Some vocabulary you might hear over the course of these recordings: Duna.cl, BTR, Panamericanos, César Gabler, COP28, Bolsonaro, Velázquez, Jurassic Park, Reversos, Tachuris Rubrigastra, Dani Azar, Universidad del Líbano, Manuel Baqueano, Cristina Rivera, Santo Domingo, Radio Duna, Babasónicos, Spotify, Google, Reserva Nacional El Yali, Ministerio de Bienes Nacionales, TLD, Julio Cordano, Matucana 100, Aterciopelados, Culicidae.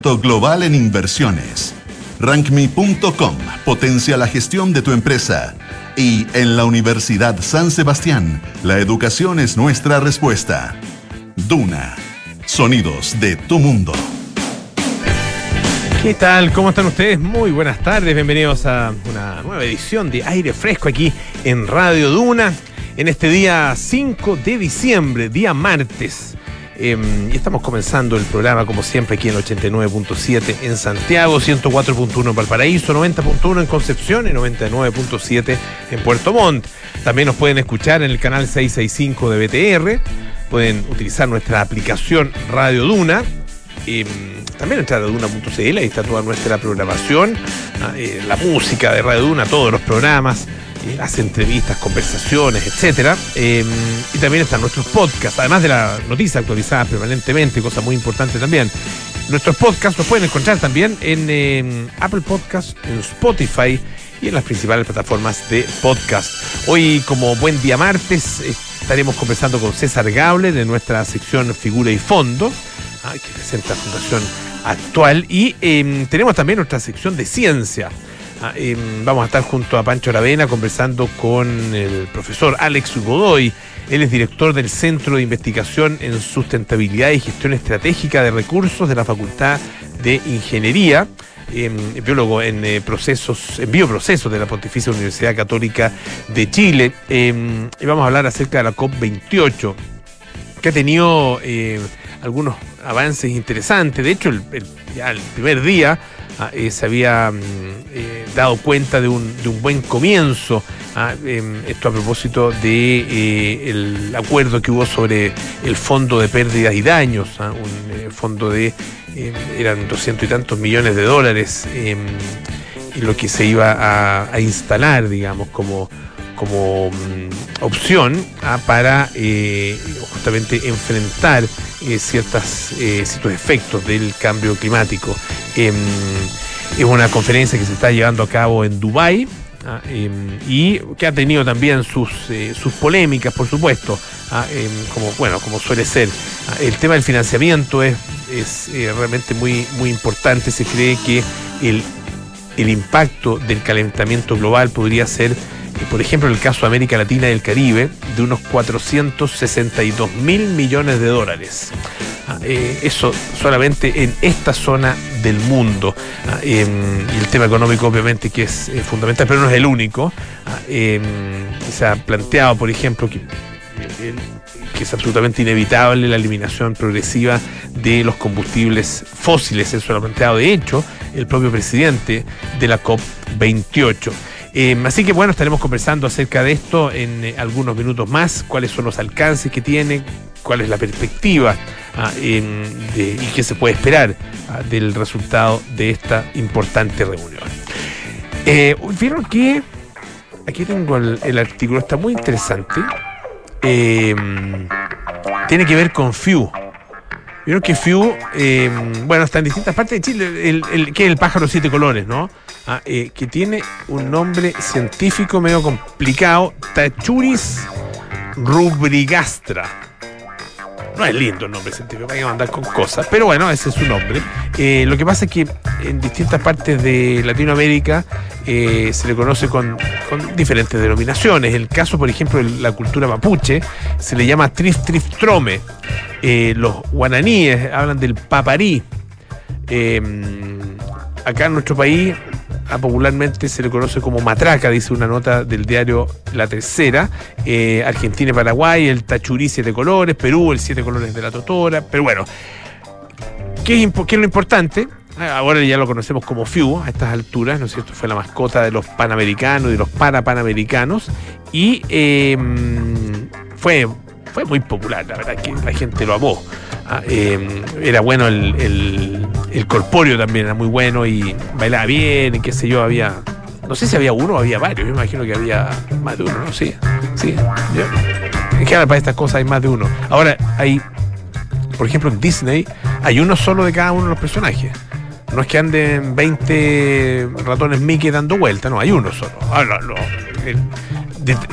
Global en inversiones. Rankmi.com potencia la gestión de tu empresa. Y en la Universidad San Sebastián, la educación es nuestra respuesta. Duna, sonidos de tu mundo. ¿Qué tal? ¿Cómo están ustedes? Muy buenas tardes, bienvenidos a una nueva edición de Aire Fresco aquí en Radio Duna. En este día 5 de diciembre, día martes. Y estamos comenzando el programa como siempre aquí en el 89.7 en Santiago, 104.1 en Valparaíso, 90.1 en Concepción y 99.7 en Puerto Montt. También nos pueden escuchar en el canal 665 de BTR, pueden utilizar nuestra aplicación Radio Duna, también entrar a Duna.cl, ahí está toda nuestra programación, la música de Radio Duna, todos los programas, hace entrevistas, conversaciones, etcétera, y también están nuestros podcasts, además de la noticia actualizada permanentemente, cosa muy importante también. Nuestros podcasts los pueden encontrar también en Apple Podcasts, en Spotify y en las principales plataformas de podcast. Hoy, como buen día martes, estaremos conversando con César Gabler de nuestra sección Figura y Fondo, que presenta Fundación Actual, y tenemos también nuestra sección de Ciencia. Vamos a estar junto a Pancho Aravena conversando con el profesor Alex Godoy. Él es director del Centro de Investigación en Sustentabilidad y Gestión Estratégica de Recursos de la Facultad de Ingeniería, biólogo en bioprocesos de la Pontificia Universidad Católica de Chile. Y vamos a hablar acerca de la COP28, que ha tenido algunos avances interesantes. De hecho, el primer día se había dado cuenta de un buen comienzo, esto a propósito del acuerdo que hubo sobre el fondo de pérdidas y daños, un fondo de eran 200 y tantos millones de dólares, lo que se iba a instalar, digamos, como opción para justamente enfrentar ciertos efectos del cambio climático. Es una conferencia que se está llevando a cabo en Dubái y que ha tenido también sus polémicas, por supuesto, como suele ser. El tema del financiamiento es realmente muy, muy importante. Se cree que el impacto del calentamiento global podría ser, por ejemplo, en el caso de América Latina y el Caribe, de unos 462 mil millones de dólares. Eso solamente en esta zona del mundo. Y el tema económico, obviamente, que es fundamental, pero no es el único. Se ha planteado, por ejemplo, que es absolutamente inevitable la eliminación progresiva de los combustibles fósiles. Eso lo ha planteado, de hecho, el propio presidente de la COP28. Así que bueno, estaremos conversando acerca de esto en algunos minutos más, cuáles son los alcances que tiene, cuál es la perspectiva y qué se puede esperar del resultado de esta importante reunión. Vieron que aquí tengo el artículo, está muy interesante, tiene que ver con FIU. Vieron que FIU, está en distintas partes de Chile, que es el pájaro de 7 colores, ¿no? Que tiene un nombre científico medio complicado, Tachuris Rubrigastra. No es lindo el nombre científico, hay que mandar con cosas, pero bueno, ese es su nombre. Lo que pasa es que en distintas partes de Latinoamérica se le conoce con diferentes denominaciones. El caso, por ejemplo, de la cultura mapuche, se le llama triftrome. Los guananíes hablan del paparí. Acá en nuestro país popularmente se le conoce como matraca, dice una nota del diario La Tercera. Argentina y Paraguay, el tachurí 7 colores, Perú, el 7 colores de la totora. Pero bueno, ¿qué es lo importante? Ahora ya lo conocemos como FIU a estas alturas, ¿no es cierto? Fue la mascota de los Panamericanos y de los Parapanamericanos y fue muy popular, la verdad que la gente lo amó. Era bueno el corpóreo también, era muy bueno y bailaba bien, qué sé yo, había, no sé si había uno o había varios, yo me imagino que había más de uno, ¿no? Sí. En general para estas cosas hay más de uno. Ahora hay, por ejemplo, en Disney hay uno solo de cada uno de los personajes. No es que anden 20 ratones Mickey dando vuelta, no, hay uno solo. Ahora,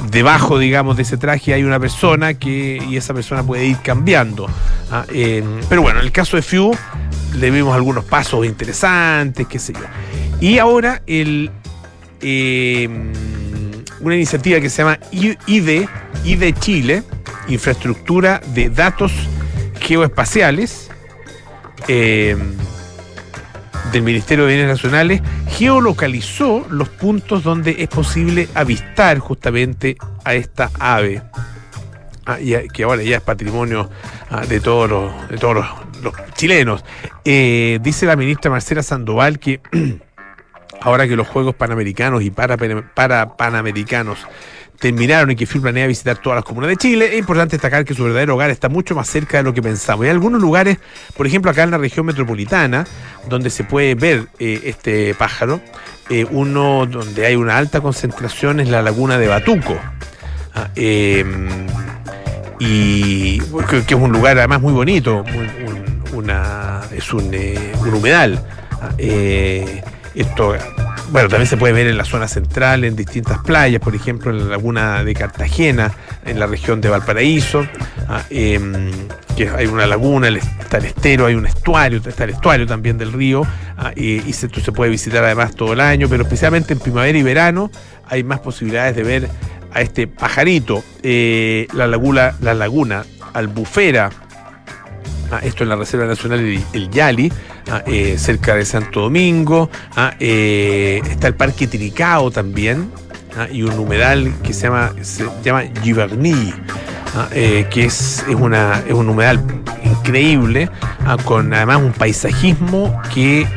debajo, digamos, de ese traje hay una persona y esa persona puede ir cambiando. Pero bueno, en el caso de FIU, le vimos algunos pasos interesantes, qué sé yo. Y ahora una iniciativa que se llama ID Chile, Infraestructura de Datos Geoespaciales, del Ministerio de Bienes Nacionales, geolocalizó los puntos donde es posible avistar justamente a esta ave, que ahora ya es patrimonio de todos los chilenos. Dice la ministra Marcela Sandoval que ahora que los Juegos Panamericanos y Parapanamericanos terminaron y que FIL planea visitar todas las comunas de Chile, es importante destacar que su verdadero hogar está mucho más cerca de lo que pensamos. Hay algunos lugares, por ejemplo acá en la región metropolitana, donde se puede ver este pájaro. Uno donde hay una alta concentración es la laguna de Batuco, y que es un lugar además muy bonito, es un humedal. Esto, bueno, también se puede ver en la zona central, en distintas playas, por ejemplo en la laguna de Cartagena, en la región de Valparaíso, que hay una laguna, está el estero, hay un estuario, está el estuario también del río, esto se puede visitar además todo el año, pero especialmente en primavera y verano hay más posibilidades de ver a este pajarito. La laguna Albufera, esto en la Reserva Nacional El Yali, cerca de Santo Domingo. Está el Parque Tiricao también, y un humedal que se llama Giverny, que es un humedal increíble, con además un paisajismo que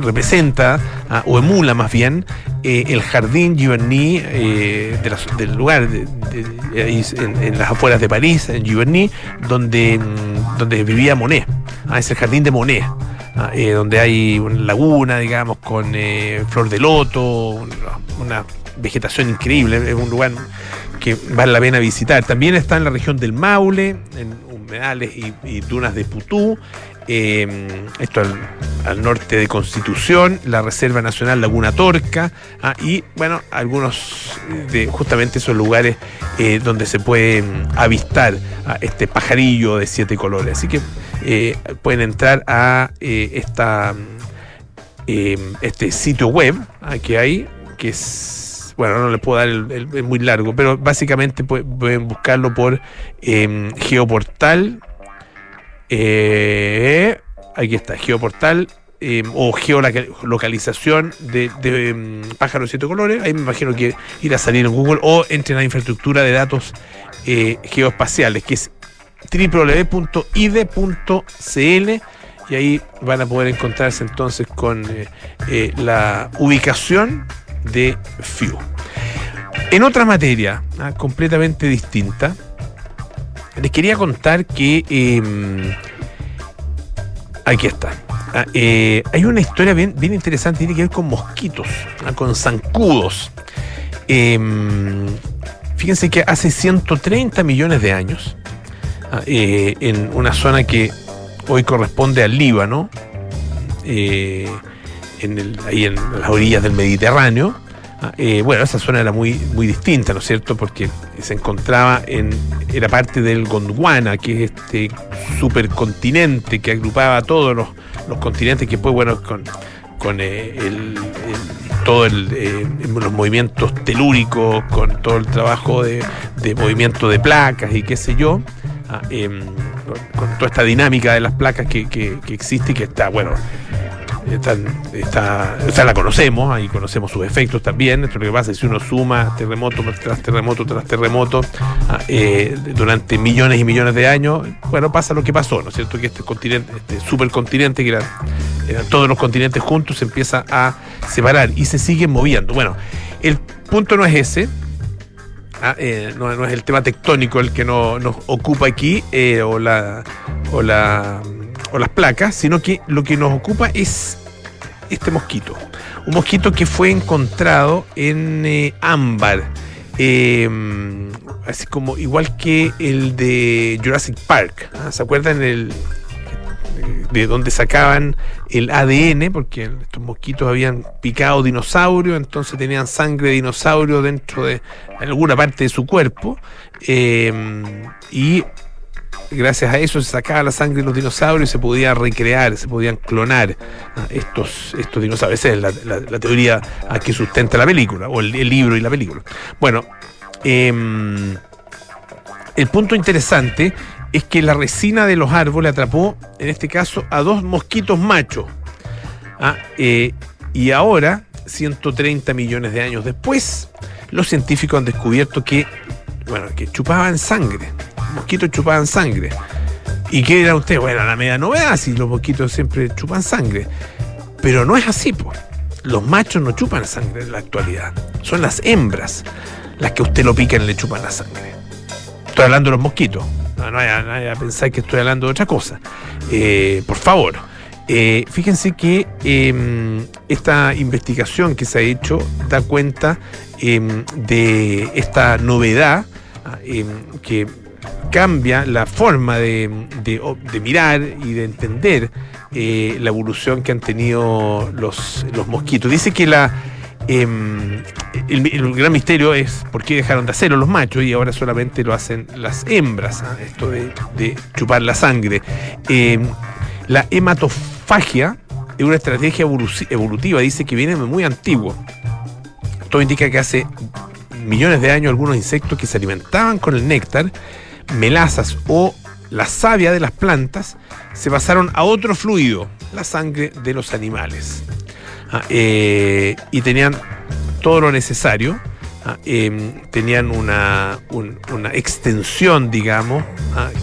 representa o emula más bien el jardín Giverny, del lugar en las afueras de París, en Giverny, donde vivía Monet. Es el jardín de Monet, donde hay una laguna, digamos, con flor de loto, una vegetación increíble. Es un lugar que vale la pena visitar. También está en la región del Maule, en humedales y dunas de Putú. Esto al norte de Constitución, la Reserva Nacional Laguna Torca, y bueno, algunos de justamente esos lugares donde se puede avistar a este pajarillo de 7 colores. Así que pueden entrar a este sitio web que hay, que es, bueno, no les puedo dar es muy largo, pero básicamente pueden buscarlo por Geoportal. Aquí está, Geoportal, o geolocalización de pájaros de 7 colores. Ahí me imagino que irá a salir en Google, o entre en la infraestructura de datos geoespaciales, que es www.id.cl, y ahí van a poder encontrarse entonces con la ubicación de FIU. En otra materia completamente distinta, les quería contar que aquí está. Hay una historia bien interesante, tiene que ver con mosquitos, con zancudos. Fíjense que hace 130 millones de años, en una zona que hoy corresponde al Líbano, ahí en las orillas del Mediterráneo. Bueno, esa zona era muy, muy distinta, ¿no es cierto? Porque se encontraba era parte del Gondwana, que es este supercontinente que agrupaba todos los continentes, que después, bueno, con los movimientos telúricos, con todo el trabajo de movimiento de placas y qué sé yo, con toda esta dinámica de las placas que existe y que está, bueno, esta la conocemos, ahí conocemos sus efectos también. Esto es lo que pasa, si uno suma terremoto tras terremoto durante millones y millones de años, bueno, pasa lo que pasó, ¿no es cierto? Que este supercontinente, que eran todos los continentes juntos, se empieza a separar y se siguen moviendo. Bueno, el punto no es ese, no es el tema tectónico el que nos ocupa aquí, o las placas, sino que lo que nos ocupa es este mosquito. Un mosquito que fue encontrado en ámbar, así como igual que el de Jurassic Park. ¿Se acuerdan de donde sacaban el ADN? Porque estos mosquitos habían picado dinosaurios, entonces tenían sangre de dinosaurio dentro de alguna parte de su cuerpo, y gracias a eso se sacaba la sangre de los dinosaurios y se podía recrear, se podían clonar estos dinosaurios. Esa es la teoría a que sustenta la película, o el libro y la película. Bueno, el punto interesante es que la resina de los árboles atrapó, en este caso, a 2 mosquitos machos. Y ahora, 130 millones de años después, los científicos han descubierto que chupaban sangre. Los mosquitos chupaban sangre. ¿Y qué dirá usted? Bueno, la media novedad, si los mosquitos siempre chupan sangre. Pero no es así, pues. Los machos no chupan sangre en la actualidad. Son las hembras las que a usted lo pican y le chupan la sangre. Estoy hablando de los mosquitos. No hay a pensar que estoy hablando de otra cosa. Por favor. Fíjense que esta investigación que se ha hecho da cuenta de esta novedad que cambia la forma de mirar y de entender la evolución que han tenido los mosquitos. Dice que el gran misterio es por qué dejaron de hacerlo los machos y ahora solamente lo hacen las hembras, esto de chupar la sangre. La hematofagia es una estrategia evolutiva, dice que viene muy antiguo. Todo indica que hace millones de años algunos insectos que se alimentaban con el néctar, melazas o la savia de las plantas se pasaron a otro fluido, la sangre de los animales. Y tenían todo lo necesario. Tenían una extensión, digamos,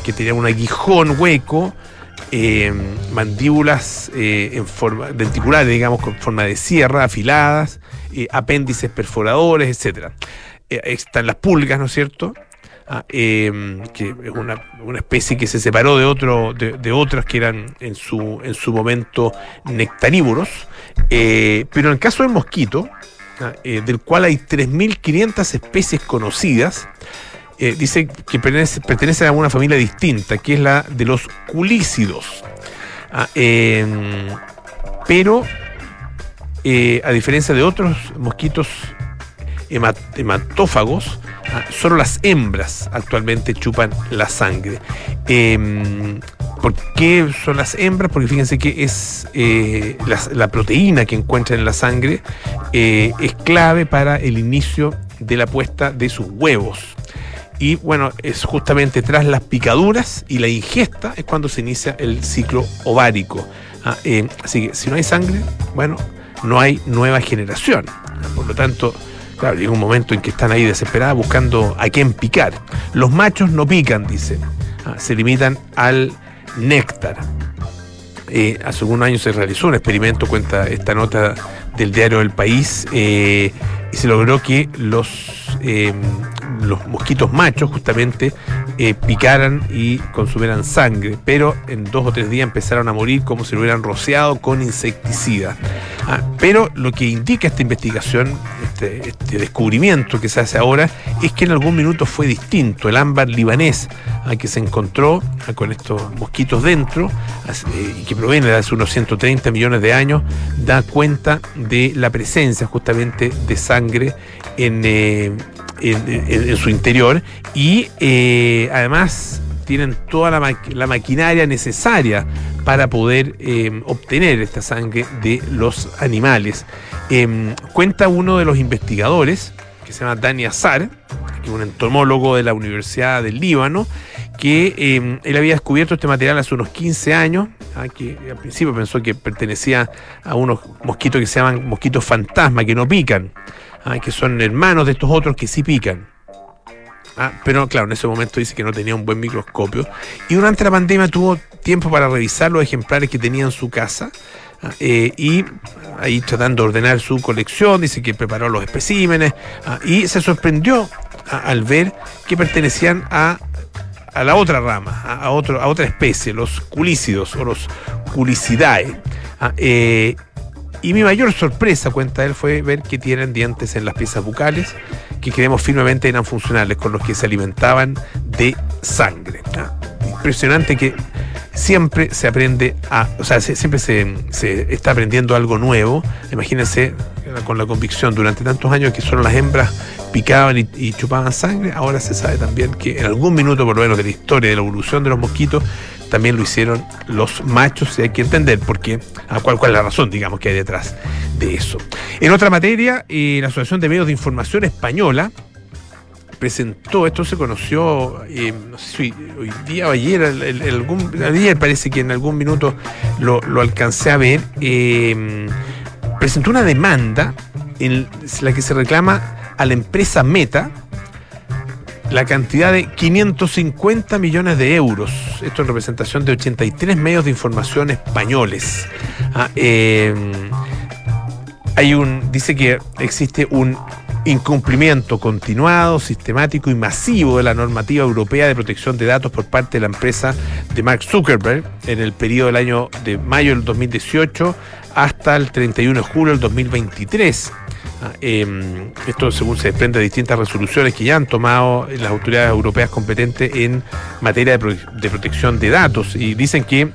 que tenía un aguijón hueco. Mandíbulas en forma denticulares, digamos, con forma de sierra, afiladas, apéndices perforadores, etcétera. Están las pulgas, ¿no es cierto? Que es una especie que se separó de otras que eran en su momento nectarívoros. Pero en el caso del mosquito, del cual hay 3.500 especies conocidas, dice que pertenece a una familia distinta, que es la de los culícidos. Pero a diferencia de otros mosquitos hematófagos, solo las hembras actualmente chupan la sangre. ¿Por qué son las hembras? Porque fíjense que es la proteína que encuentran en la sangre es clave para el inicio de la puesta de sus huevos. Y bueno, es justamente tras las picaduras y la ingesta es cuando se inicia el ciclo ovárico. Así que si no hay sangre, bueno, no hay nueva generación. Por lo tanto, claro, llega un momento en que están ahí desesperadas buscando a quién picar. Los machos no pican, dicen. Se limitan al néctar. Hace algunos años se realizó un experimento, cuenta esta nota del diario El País, y se logró que los mosquitos machos justamente picaran y consumieran sangre, pero en 2 o 3 días empezaron a morir como si lo hubieran rociado con insecticida. Pero lo que indica esta investigación, este descubrimiento que se hace ahora, es que en algún minuto fue distinto. El ámbar libanés que se encontró con estos mosquitos dentro y que proviene de hace unos 130 millones de años, da cuenta de la presencia justamente de sangre en su interior y además tienen toda la maquinaria necesaria para poder obtener esta sangre de los animales. Cuenta uno de los investigadores, que se llama Dani Azar, que es un entomólogo de la Universidad del Líbano, que él había descubierto este material hace unos 15 años, que al principio pensó que pertenecía a unos mosquitos que se llaman mosquitos fantasma, que no pican, que son hermanos de estos otros que sí pican. Pero claro, en ese momento dice que no tenía un buen microscopio. Y durante la pandemia tuvo tiempo para revisar los ejemplares que tenía en su casa. Y ahí tratando de ordenar su colección, dice que preparó los especímenes. Y se sorprendió al ver que pertenecían a la otra rama, a otra especie, los culícidos o los culicidae. Y mi mayor sorpresa, cuenta él, fue ver que tienen dientes en las piezas bucales, que creemos firmemente eran funcionales, con los que se alimentaban de sangre. Impresionante que siempre se aprende siempre se está aprendiendo algo nuevo. Imagínense, con la convicción durante tantos años que solo las hembras picaban y chupaban sangre, ahora se sabe también que en algún minuto, por lo menos de la historia de la evolución de los mosquitos, también lo hicieron los machos, y hay que entender por qué, cuál es la razón, digamos, que hay detrás de eso. En otra materia, la Asociación de Medios de Información Española presentó, esto se conoció, no sé si hoy día o ayer, ayer parece que en algún minuto lo alcancé a ver, presentó una demanda en la que se reclama a la empresa Meta la cantidad de 550 millones de euros, esto en representación de 83 medios de información españoles. Dice que existe un incumplimiento continuado, sistemático y masivo de la normativa europea de protección de datos por parte de la empresa de Mark Zuckerberg en el periodo del año de mayo del 2018 hasta el 31 de julio del 2023. Esto según se desprende de distintas resoluciones que ya han tomado las autoridades europeas competentes en materia de protección de datos, y dicen que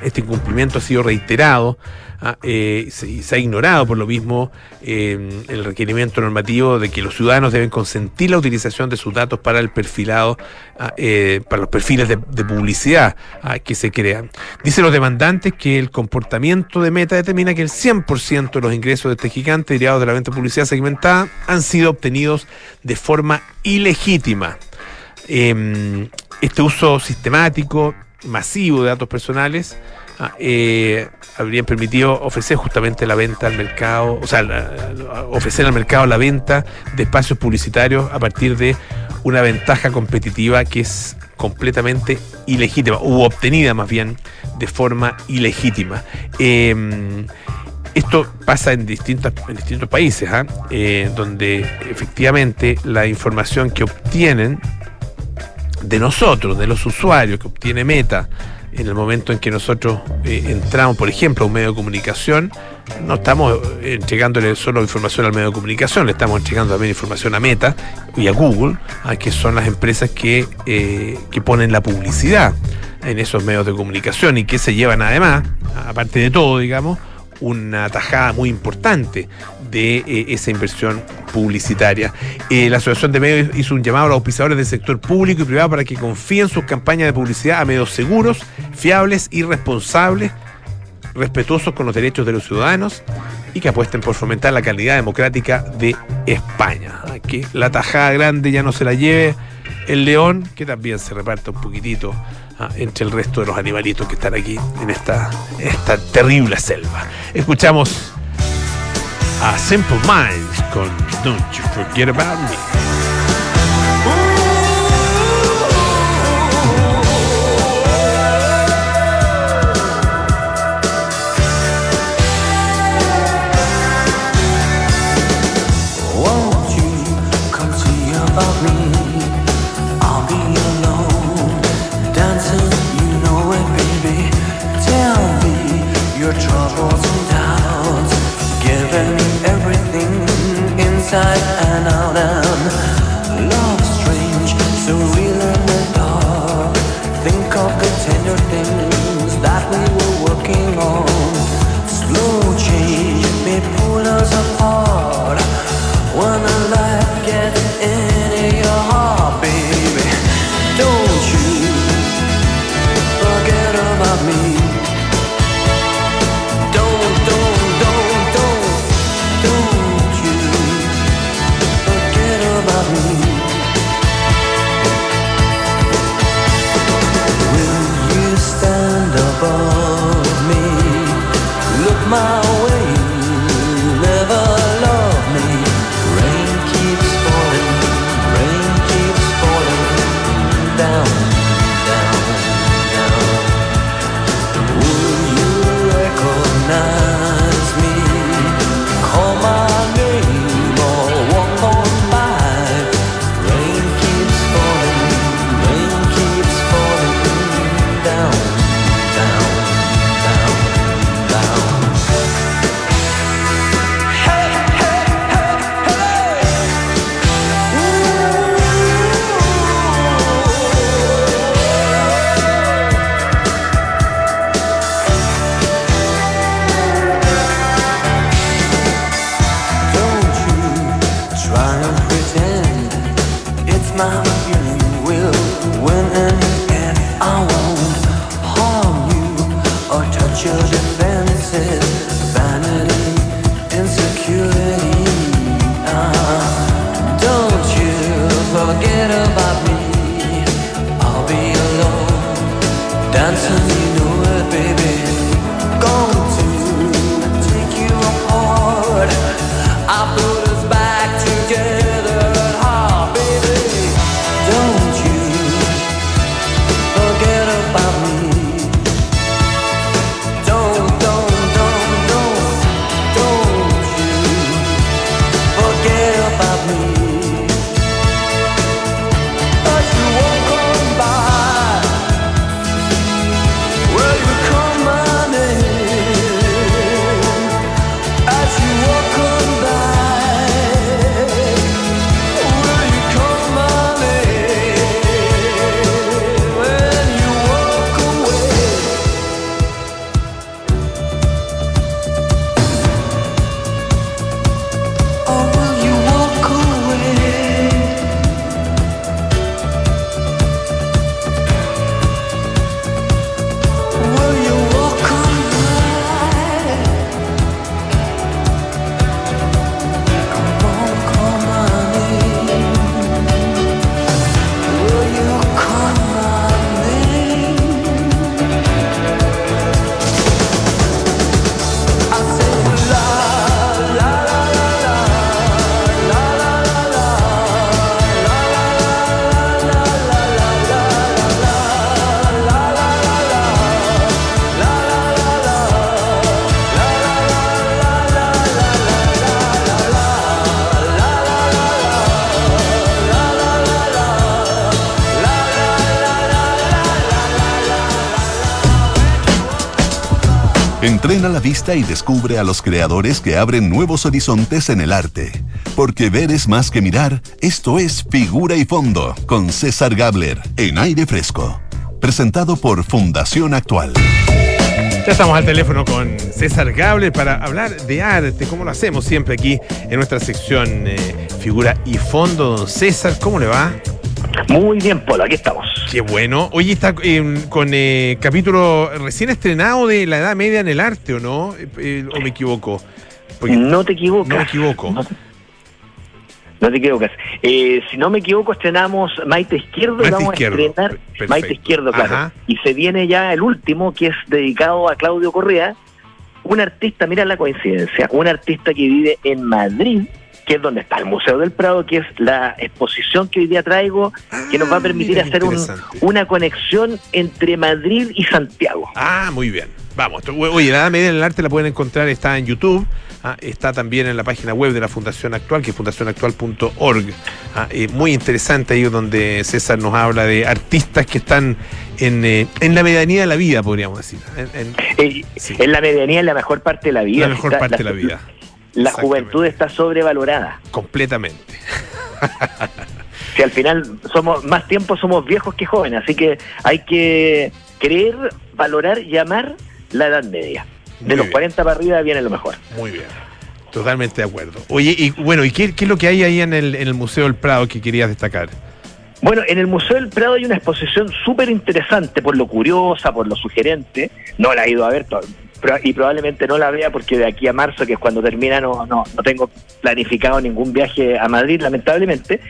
este incumplimiento ha sido reiterado y se ha ignorado por lo mismo el requerimiento normativo de que los ciudadanos deben consentir la utilización de sus datos para el perfilado, para los perfiles de publicidad que se crean. Dicen los demandantes que el comportamiento de Meta determina que el 100% de los ingresos de este gigante derivados de la venta de publicidad segmentada han sido obtenidos de forma ilegítima. Este uso sistemático masivo de datos personales habrían permitido ofrecer justamente la venta al mercado, o sea, ofrecer al mercado la venta de espacios publicitarios a partir de una ventaja competitiva que es completamente ilegítima, o obtenida más bien de forma ilegítima. Esto pasa en distintos países, donde efectivamente la información que obtienen de nosotros, de los usuarios, que obtiene Meta en el momento en que nosotros entramos, por ejemplo, a un medio de comunicación, no estamos entregándole solo información al medio de comunicación, le estamos entregando también información a Meta y a Google, que son las empresas que ponen la publicidad en esos medios de comunicación y que se llevan además, aparte de todo, digamos, una tajada muy importante de esa inversión publicitaria. La Asociación de Medios hizo un llamado a los auspiciadores del sector público y privado para que confíen sus campañas de publicidad a medios seguros, fiables y responsables, respetuosos con los derechos de los ciudadanos, y que apuesten por fomentar la calidad democrática de España. Que la tajada grande ya no se la lleve el león, que también se reparta un poquitito entre el resto de los animalitos que están aquí en esta terrible selva. Escuchamos a Simple Minds con Don't You Forget About Me. And out and love strange, so real in the dark. Think of the tender things that we were working on. Slow change may pull us apart. When a life gets into your heart, baby, don't you forget about me. My way, never love me. Rain keeps falling, rain keeps falling down, down, down. Will you recognize me? Call my name or walk on by. Rain keeps falling, rain keeps falling down, down, down, down. Entrena la vista y descubre a los creadores que abren nuevos horizontes en el arte. Porque ver es más que mirar, esto es Figura y Fondo, con César Gabler, en Aire Fresco. Presentado por Fundación Actual. Ya estamos al teléfono con César Gabler para hablar de arte, como lo hacemos siempre aquí en nuestra sección Figura y Fondo. Don César, ¿cómo le va? Muy bien, Polo, aquí estamos. Qué bueno. Oye, está con capítulo recién estrenado de la Edad Media en el arte, ¿o no? ¿O me equivoco? Porque no te equivocas. No me equivoco. No te equivocas. Si no me equivoco, estrenamos Maite Izquierdo. Vamos a estrenar perfecto. Maite Izquierdo, claro. Ajá. Y se viene ya el último, que es dedicado a Claudio Correa, un artista, mira la coincidencia, un artista que vive en Madrid, que es donde está el Museo del Prado, que es la exposición que hoy día traigo, que nos va a permitir hacer una conexión entre Madrid y Santiago. Ah, muy bien. Vamos. Oye, la Edad Media en el arte la pueden encontrar, está en YouTube, está también en la página web de la Fundación Actual, que es fundacionactual.org. Muy interesante ahí donde César nos habla de artistas que están en la medianía de la vida, podríamos decir. En la medianía es la mejor parte de la vida. La mejor parte de la vida. La juventud está sobrevalorada. Completamente. Si al final más tiempo somos viejos que jóvenes, así que hay que creer, valorar y amar la Edad Media. De los 40 para arriba viene lo mejor. Muy bien. Totalmente de acuerdo. Oye, y bueno, ¿y qué es lo que hay ahí en el Museo del Prado que querías destacar? Bueno, en el Museo del Prado hay una exposición súper interesante, por lo curiosa, por lo sugerente. No la he ido a ver todavía. Y probablemente no la vea porque de aquí a marzo, que es cuando termina, no tengo planificado ningún viaje a Madrid, lamentablemente.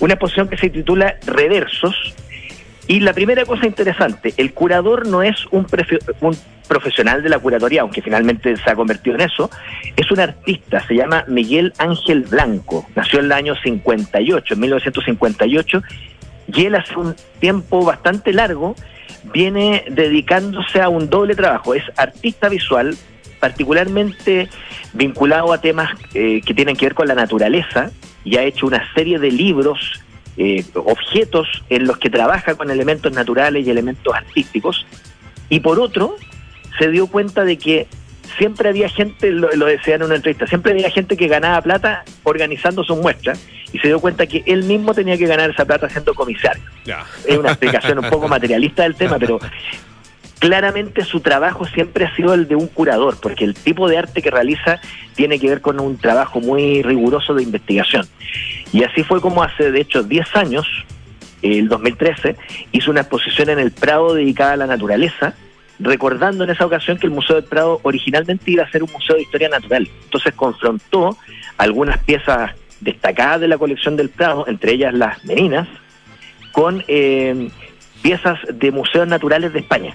Una exposición que se titula Reversos. Y la primera cosa interesante, el curador no es un profesional de la curatoría, aunque finalmente se ha convertido en eso. Es un artista, se llama Miguel Ángel Blanco. Nació en el año 58, en 1958, y él hace un tiempo bastante largo viene dedicándose a un doble trabajo. Es artista visual, particularmente vinculado a temas que tienen que ver con la naturaleza, y ha hecho una serie de libros, objetos en los que trabaja con elementos naturales y elementos artísticos. Y por otro, se dio cuenta de que siempre había gente, lo decía en una entrevista, siempre había gente que ganaba plata organizando sus muestras, y se dio cuenta que él mismo tenía que ganar esa plata siendo comisario. Yeah. Es una explicación un poco materialista del tema, pero claramente su trabajo siempre ha sido el de un curador, porque el tipo de arte que realiza tiene que ver con un trabajo muy riguroso de investigación. Y así fue como hace, de hecho, 10 años, el 2013, hizo una exposición en el Prado dedicada a la naturaleza, recordando en esa ocasión que el Museo del Prado originalmente iba a ser un museo de historia natural. Entonces confrontó algunas piezas destacadas de la colección del Prado, entre ellas Las Meninas, con piezas de museos naturales de España.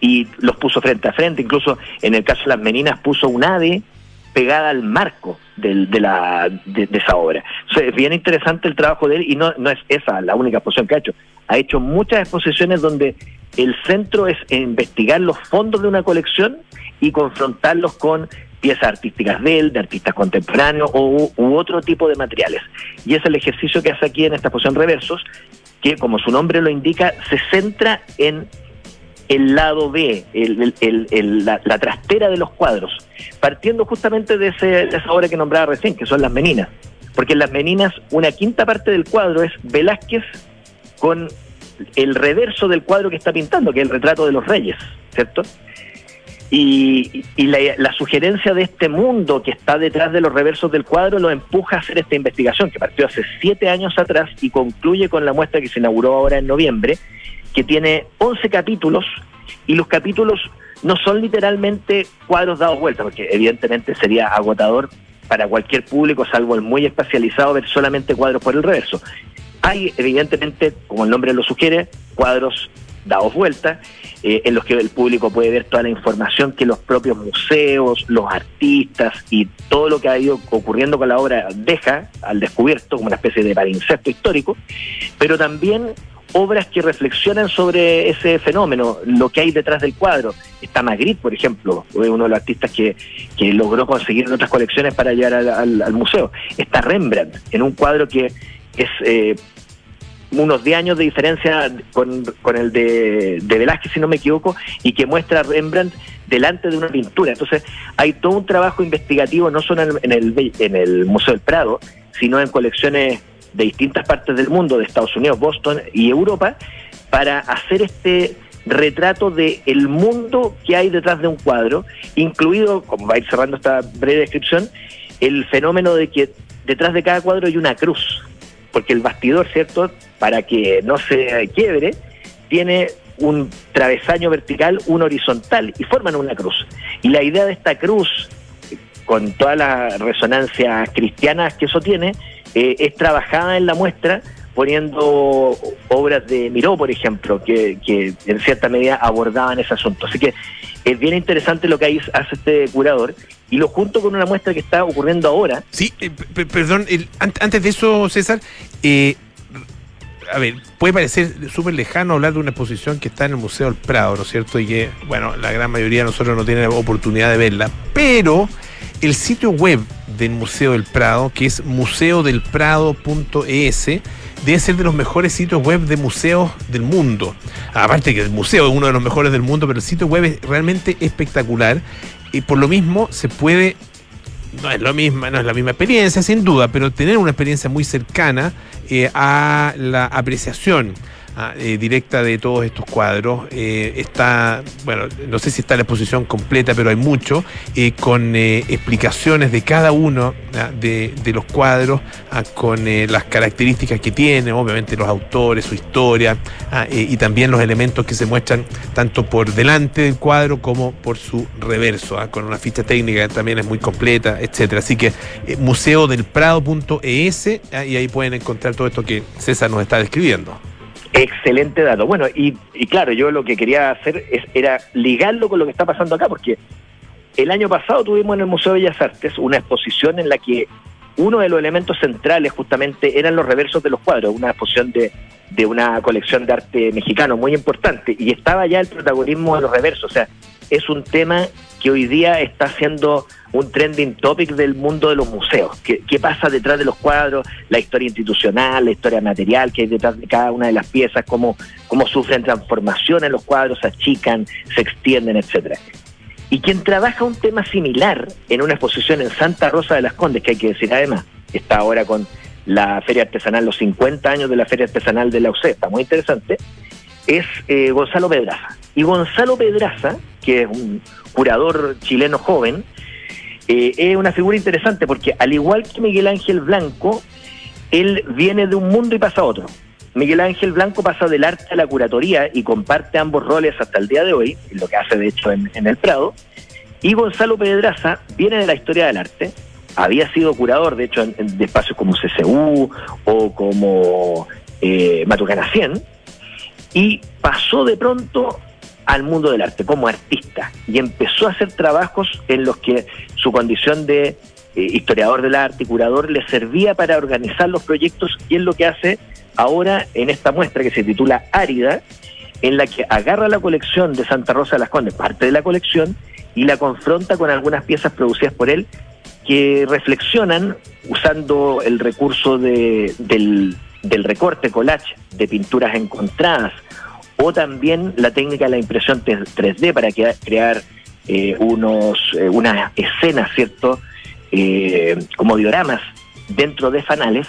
Y los puso frente a frente, incluso en el caso de Las Meninas puso un ave pegada al marco de esa obra. Entonces, es bien interesante el trabajo de él, y no es esa la única exposición que ha hecho. Ha hecho muchas exposiciones donde el centro es investigar los fondos de una colección y confrontarlos con piezas artísticas de él, de artistas contemporáneos u otro tipo de materiales. Y es el ejercicio que hace aquí en esta exposición Reversos, que como su nombre lo indica, se centra en el lado B, la trastera de los cuadros, partiendo justamente de esa obra que nombraba recién, que son Las Meninas. Porque en Las Meninas una quinta parte del cuadro es Velázquez con el reverso del cuadro que está pintando, que es el retrato de los reyes, ¿cierto? Y la sugerencia de este mundo que está detrás de los reversos del cuadro lo empuja a hacer esta investigación, que partió hace 7 años atrás y concluye con la muestra que se inauguró ahora en noviembre, que tiene 11 capítulos, y los capítulos no son literalmente cuadros dados vuelta, porque evidentemente sería agotador para cualquier público, salvo el muy especializado, ver solamente cuadros por el reverso. Hay, evidentemente, como el nombre lo sugiere, cuadros dados vuelta, en los que el público puede ver toda la información que los propios museos, los artistas y todo lo que ha ido ocurriendo con la obra deja al descubierto, como una especie de palincesto histórico, pero también obras que reflexionan sobre ese fenómeno, lo que hay detrás del cuadro. Está Magritte, por ejemplo, uno de los artistas que logró conseguir en otras colecciones para llegar al museo. Está Rembrandt, en un cuadro que es unos 10 años de diferencia con el de Velázquez, si no me equivoco, y que muestra a Rembrandt delante de una pintura. Entonces hay todo un trabajo investigativo, no solo en el Museo del Prado, sino en colecciones de distintas partes del mundo, de Estados Unidos, Boston y Europa, para hacer este retrato del mundo que hay detrás de un cuadro, incluido, como va a ir cerrando esta breve descripción, el fenómeno de que detrás de cada cuadro hay una cruz, porque el bastidor, ¿cierto?, para que no se quiebre, tiene un travesaño vertical, un horizontal, y forman una cruz. Y la idea de esta cruz, con todas las resonancias cristianas que eso tiene, es trabajada en la muestra, poniendo obras de Miró, por ejemplo, que en cierta medida abordaban ese asunto. Así que es bien interesante lo que ahí hace este curador, y lo junto con una muestra que está ocurriendo ahora. Sí, antes de eso, César, a ver, puede parecer súper lejano hablar de una exposición que está en el Museo del Prado, ¿no es cierto? Y que, bueno, la gran mayoría de nosotros no tiene la oportunidad de verla, pero el sitio web del Museo del Prado, que es museodelprado.es, debe ser de los mejores sitios web de museos del mundo. Aparte que el museo es uno de los mejores del mundo, pero el sitio web es realmente espectacular, y por lo mismo se puede, no es la misma experiencia, sin duda, pero tener una experiencia muy cercana a la apreciación directa de todos estos cuadros. Está, bueno, no sé si está la exposición completa, pero hay mucho, con explicaciones de cada uno de los cuadros, con las características que tiene, obviamente los autores, su historia, y también los elementos que se muestran tanto por delante del cuadro como por su reverso, con una ficha técnica que también es muy completa, etcétera. Así que museodelprado.es, y ahí pueden encontrar todo esto que César nos está describiendo. Excelente dato. Bueno, y claro, yo lo que quería hacer era ligarlo con lo que está pasando acá, porque el año pasado tuvimos en el Museo de Bellas Artes una exposición en la que uno de los elementos centrales justamente eran los reversos de los cuadros, una exposición de una colección de arte mexicano muy importante, y estaba ya el protagonismo de los reversos. O sea, es un tema que hoy día está siendo un trending topic del mundo de los museos. ¿Qué pasa detrás de los cuadros? La historia institucional, la historia material que hay detrás de cada una de las piezas, cómo sufren transformaciones los cuadros, se achican, se extienden, etcétera. Y quien trabaja un tema similar en una exposición en Santa Rosa de las Condes, que hay que decir además, está ahora con la Feria Artesanal, los 50 años de la Feria Artesanal de la UC, está muy interesante, es Gonzalo Pedraza. Y Gonzalo Pedraza, que es un curador chileno joven, es una figura interesante porque, al igual que Miguel Ángel Blanco, él viene de un mundo y pasa a otro. Miguel Ángel Blanco pasa del arte a la curatoría y comparte ambos roles hasta el día de hoy, lo que hace de hecho en el Prado. Y Gonzalo Pedraza viene de la historia del arte, había sido curador de hecho en espacios como CCU o como Matucana 100, y pasó de pronto al mundo del arte como artista, y empezó a hacer trabajos en los que su condición de historiador del arte y curador le servía para organizar los proyectos, y es lo que hace ahora en esta muestra que se titula Árida, en la que agarra la colección de Santa Rosa de las Condes, parte de la colección, y la confronta con algunas piezas producidas por él que reflexionan usando el recurso del recorte, collage, de pinturas encontradas, o también la técnica de la impresión 3D para crear unas escenas, ¿cierto?, como dioramas dentro de fanales.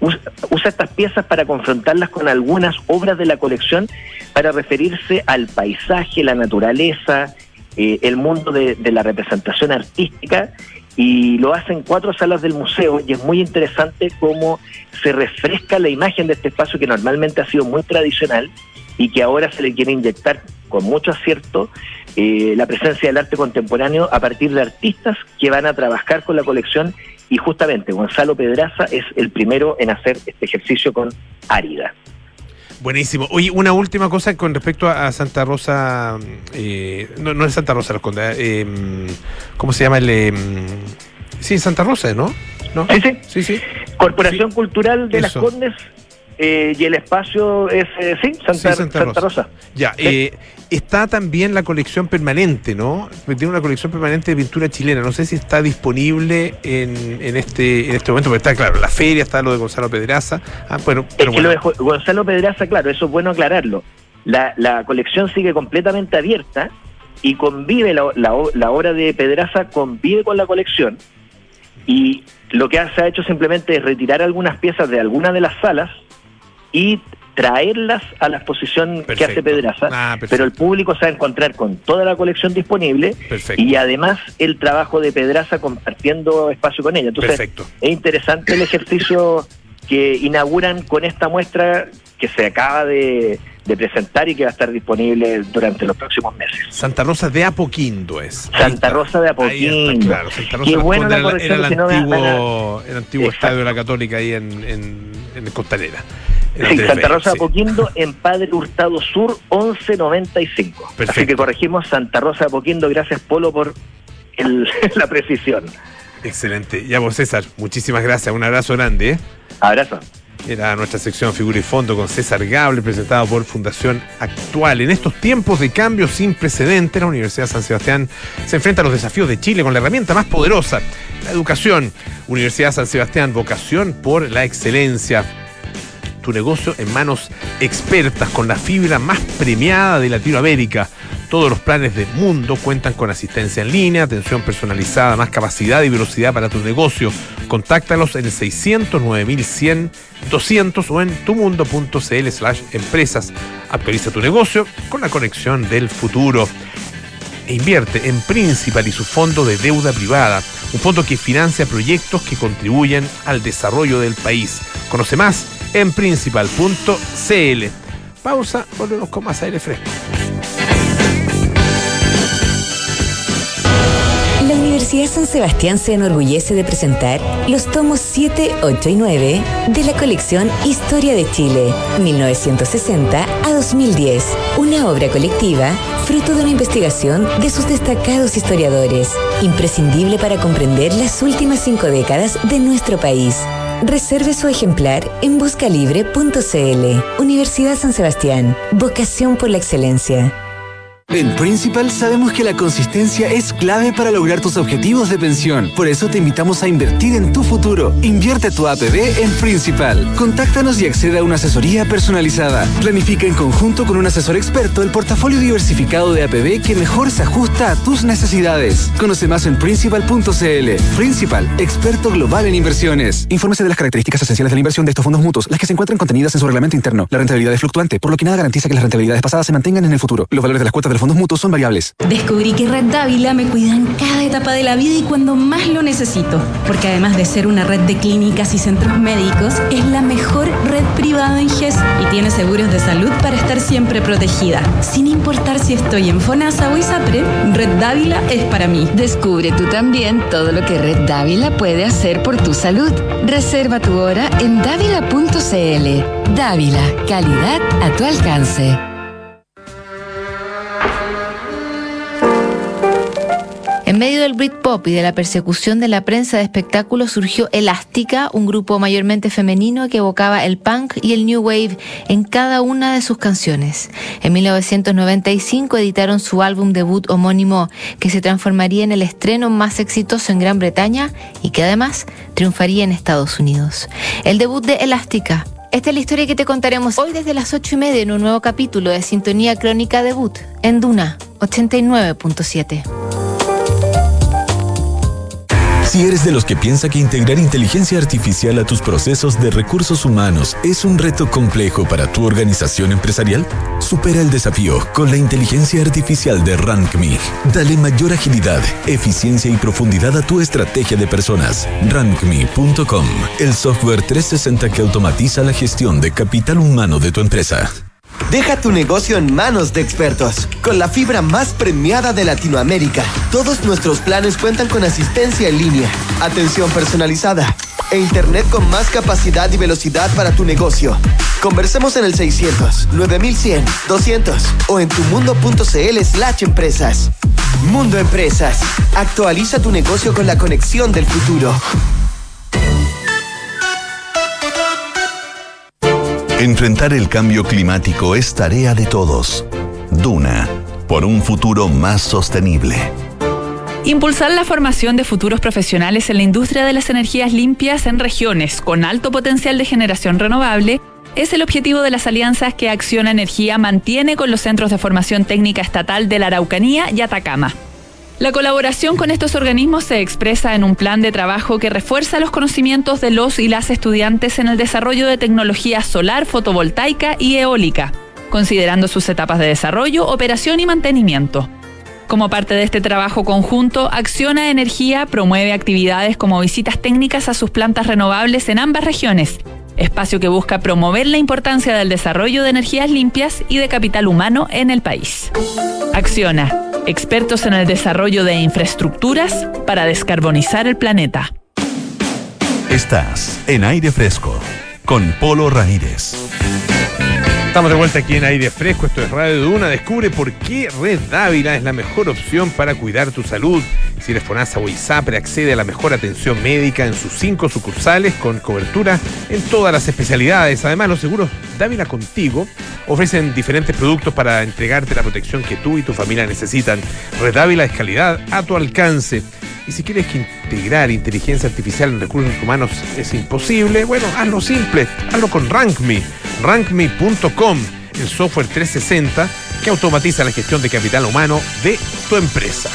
Usa estas piezas para confrontarlas con algunas obras de la colección para referirse al paisaje, la naturaleza, el mundo de la representación artística, y lo hace en 4 salas del museo, y es muy interesante cómo se refresca la imagen de este espacio que normalmente ha sido muy tradicional y que ahora se le quiere inyectar con mucho acierto la presencia del arte contemporáneo a partir de artistas que van a trabajar con la colección, y justamente Gonzalo Pedraza es el primero en hacer este ejercicio con Árida. Buenísimo. Oye, una última cosa con respecto a Santa Rosa, no es Santa Rosa las Condes, ¿cómo se llama? Sí, Santa Rosa, ¿no? ¿No? Sí. Corporación Cultural de Las Condes Y el espacio es, Santa Rosa. Ya, está también la colección permanente, ¿no? Tiene una colección permanente de pintura chilena. No sé si está disponible en este momento, porque está, claro, la feria, está lo de Gonzalo Pedraza. Ah, bueno, pero es que bueno. Lo de Gonzalo Pedraza, claro, eso es bueno aclararlo. La colección sigue completamente abierta y convive, la obra de Pedraza convive con la colección, y lo que se ha hecho simplemente es retirar algunas piezas de algunas de las salas y traerlas a la exposición que hace Pedraza, pero el público se va a encontrar con toda la colección disponible, y además el trabajo de Pedraza compartiendo espacio con ella. Entonces, es interesante el ejercicio que inauguran con esta muestra que se acaba de presentar y que va a estar disponible durante los próximos meses. Santa Rosa de Apoquindo es. Santa Rosa de Apoquindo. Está, claro. Santa Rosa era el antiguo estadio de la Católica ahí en Costanera. Sí, Santa Rosa de Apoquindo en Padre Hurtado Sur 1195. Perfecto. Así que corregimos Santa Rosa de Apoquindo. Gracias, Polo, por la precisión. Excelente. Ya vos, César, muchísimas gracias. Un abrazo grande. Abrazo. Era nuestra sección Figura y Fondo con César Gabler, presentado por Fundación Actual. En estos tiempos de cambios sin precedentes, la Universidad San Sebastián se enfrenta a los desafíos de Chile con la herramienta más poderosa, la educación. Universidad San Sebastián, vocación por la excelencia. Tu negocio en manos expertas, con la fibra más premiada de Latinoamérica. Todos los planes del mundo cuentan con asistencia en línea, atención personalizada, más capacidad y velocidad para tu negocio. Contáctalos en el 600 9100 200 o en tumundo.cl/empresas. Actualiza tu negocio con la conexión del futuro. E invierte en Principal y su fondo de deuda privada, un fondo que financia proyectos que contribuyen al desarrollo del país. Conoce más en principal.cl. Pausa, volvemos con más Aire Fresco. La Universidad San Sebastián se enorgullece de presentar los tomos 7, 8 y 9 de la colección Historia de Chile, 1960 a 2010, una obra colectiva fruto de una investigación de sus destacados historiadores, imprescindible para comprender las últimas 5 décadas de nuestro país. Reserve su ejemplar en buscalibre.cl. Universidad San Sebastián, vocación por la excelencia. En Principal sabemos que la consistencia es clave para lograr tus objetivos de pensión. Por eso te invitamos a invertir en tu futuro. Invierte tu APB en Principal. Contáctanos y accede a una asesoría personalizada. Planifica en conjunto con un asesor experto el portafolio diversificado de APB que mejor se ajusta a tus necesidades. Conoce más en Principal.cl. Principal, experto global en inversiones. Infórmese de las características esenciales de la inversión de estos fondos mutuos, las que se encuentran contenidas en su reglamento interno. La rentabilidad es fluctuante, por lo que nada garantiza que las rentabilidades pasadas se mantengan en el futuro. Los valores de las cuotas de los fondos mutuos son variables. Descubrí que Red Dávila me cuida en cada etapa de la vida y cuando más lo necesito, porque además de ser una red de clínicas y centros médicos, es la mejor red privada en GES y tiene seguros de salud para estar siempre protegida. Sin importar si estoy en Fonasa o ISAPRE, Red Dávila es para mí. Descubre tú también todo lo que Red Dávila puede hacer por tu salud. Reserva tu hora en dávila.cl. Dávila, calidad a tu alcance. En medio del Britpop y de la persecución de la prensa de espectáculos surgió Elástica, un grupo mayormente femenino que evocaba el punk y el new wave en cada una de sus canciones. En 1995 editaron su álbum debut homónimo, que se transformaría en el estreno más exitoso en Gran Bretaña y que además triunfaría en Estados Unidos. El debut de Elástica. Esta es la historia que te contaremos hoy desde las 8:30 en un nuevo capítulo de Sintonía Crónica Debut en Duna 89.7. Si eres de los que piensa que integrar inteligencia artificial a tus procesos de recursos humanos es un reto complejo para tu organización empresarial, supera el desafío con la inteligencia artificial de Rankmi. Dale mayor agilidad, eficiencia y profundidad a tu estrategia de personas. Rankmi.com, el software 360 que automatiza la gestión de capital humano de tu empresa. Deja tu negocio en manos de expertos, con la fibra más premiada de Latinoamérica. Todos nuestros planes cuentan con asistencia en línea, atención personalizada e internet con más capacidad y velocidad para tu negocio. Conversemos en el 600, 9100, 200 o en tumundo.cl/empresas. Mundo Empresas. Actualiza tu negocio con la conexión del futuro. Enfrentar el cambio climático es tarea de todos. Duna, por un futuro más sostenible. Impulsar la formación de futuros profesionales en la industria de las energías limpias en regiones con alto potencial de generación renovable es el objetivo de las alianzas que Acciona Energía mantiene con los Centros de Formación Técnica Estatal de la Araucanía y Atacama. La colaboración con estos organismos se expresa en un plan de trabajo que refuerza los conocimientos de los y las estudiantes en el desarrollo de tecnología solar, fotovoltaica y eólica, considerando sus etapas de desarrollo, operación y mantenimiento. Como parte de este trabajo conjunto, Acciona Energía promueve actividades como visitas técnicas a sus plantas renovables en ambas regiones, espacio que busca promover la importancia del desarrollo de energías limpias y de capital humano en el país. Acciona, expertos en el desarrollo de infraestructuras para descarbonizar el planeta. Estás en Aire Fresco con Polo Ramírez. Estamos de vuelta aquí en Aire Fresco, esto es Radio Duna. Descubre por qué Red Dávila es la mejor opción para cuidar tu salud. Si eres FONASA o ISAPRE, accede a la mejor atención médica en sus 5 sucursales con cobertura en todas las especialidades. Además, los seguros Dávila Contigo ofrecen diferentes productos para entregarte la protección que tú y tu familia necesitan. Red Dávila es calidad a tu alcance. Y si quieres que integrar inteligencia artificial en recursos humanos es imposible, bueno, hazlo simple, hazlo con Rankmi. Rankmi.com, el software 360 que automatiza la gestión de capital humano de tu empresa.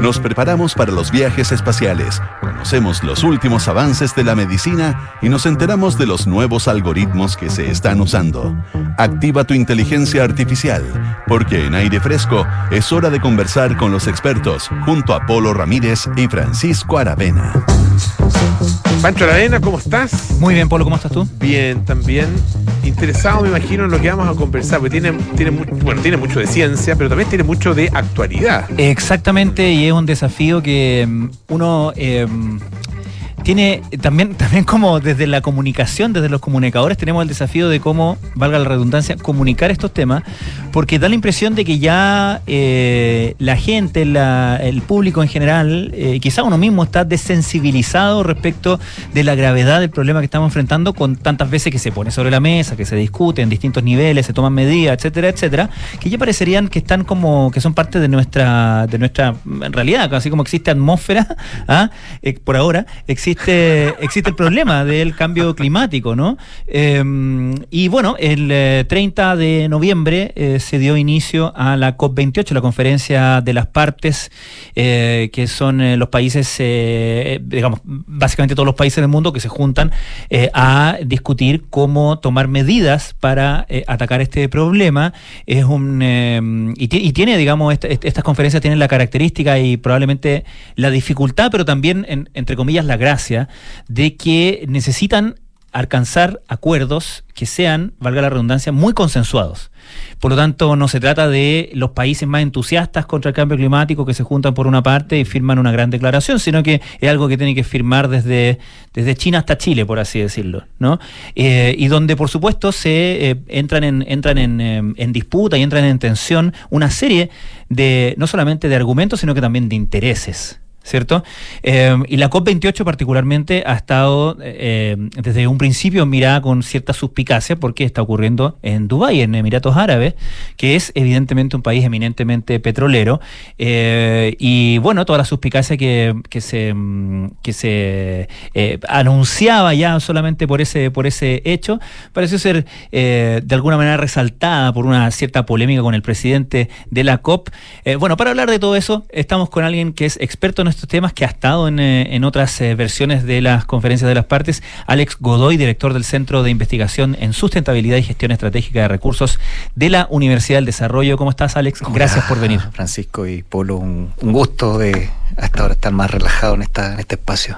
Nos preparamos para los viajes espaciales, conocemos los últimos avances de la medicina y nos enteramos de los nuevos algoritmos que se están usando. Activa tu inteligencia artificial, porque en Aire Fresco es hora de conversar con los expertos, junto a Polo Ramírez y Francisco Aravena. Pancho Aravena, ¿cómo estás? Muy bien, Polo, ¿cómo estás tú? Bien, también. Interesado, me imagino, en lo que vamos a conversar, porque tiene mucho de ciencia, pero también tiene mucho de actualidad. Exactamente, y es un desafío que uno tiene también como desde la comunicación, desde los comunicadores, tenemos el desafío de cómo, valga la redundancia, comunicar estos temas, porque da la impresión de que ya la gente, el público en general, quizá uno mismo está desensibilizado respecto de la gravedad del problema que estamos enfrentando, con tantas veces que se pone sobre la mesa, que se discute en distintos niveles, se toman medidas, etcétera, etcétera, que ya parecerían que están como, que son parte de nuestra realidad, así como existe atmósfera, ¿ah? Por ahora, existe el problema del cambio climático, ¿no? Y bueno, el 30 de noviembre se dio inicio a la COP28, la conferencia de las partes, que son los países, digamos, básicamente todos los países del mundo que se juntan a discutir cómo tomar medidas para atacar este problema. Es un y tiene, digamos, estas conferencias tienen la característica y probablemente la dificultad, pero también, entre comillas, la gracia de que necesitan alcanzar acuerdos que sean, valga la redundancia, muy consensuados. Por lo tanto, no se trata de los países más entusiastas contra el cambio climático que se juntan por una parte y firman una gran declaración, sino que es algo que tienen que firmar desde China hasta Chile, por así decirlo, ¿no? Y donde, por supuesto, se entran en disputa y entran en tensión una serie de, no solamente de argumentos, sino que también de intereses, ¿cierto? Y la COP28 particularmente ha estado desde un principio mirada con cierta suspicacia porque está ocurriendo en Dubái, en Emiratos Árabes, que es evidentemente un país eminentemente petrolero, y bueno, toda la suspicacia que se anunciaba ya solamente por ese hecho, pareció ser de alguna manera resaltada por una cierta polémica con el presidente de la COP. Bueno, para hablar de todo eso estamos con alguien que es experto en estos temas, que ha estado en otras versiones de las conferencias de las partes. Alex Godoy, director del Centro de Investigación en Sustentabilidad y Gestión Estratégica de Recursos de la Universidad del Desarrollo. ¿Cómo estás, Alex? Hola, gracias por venir. Francisco y Polo, un gusto de hasta ahora estar más relajado en este espacio.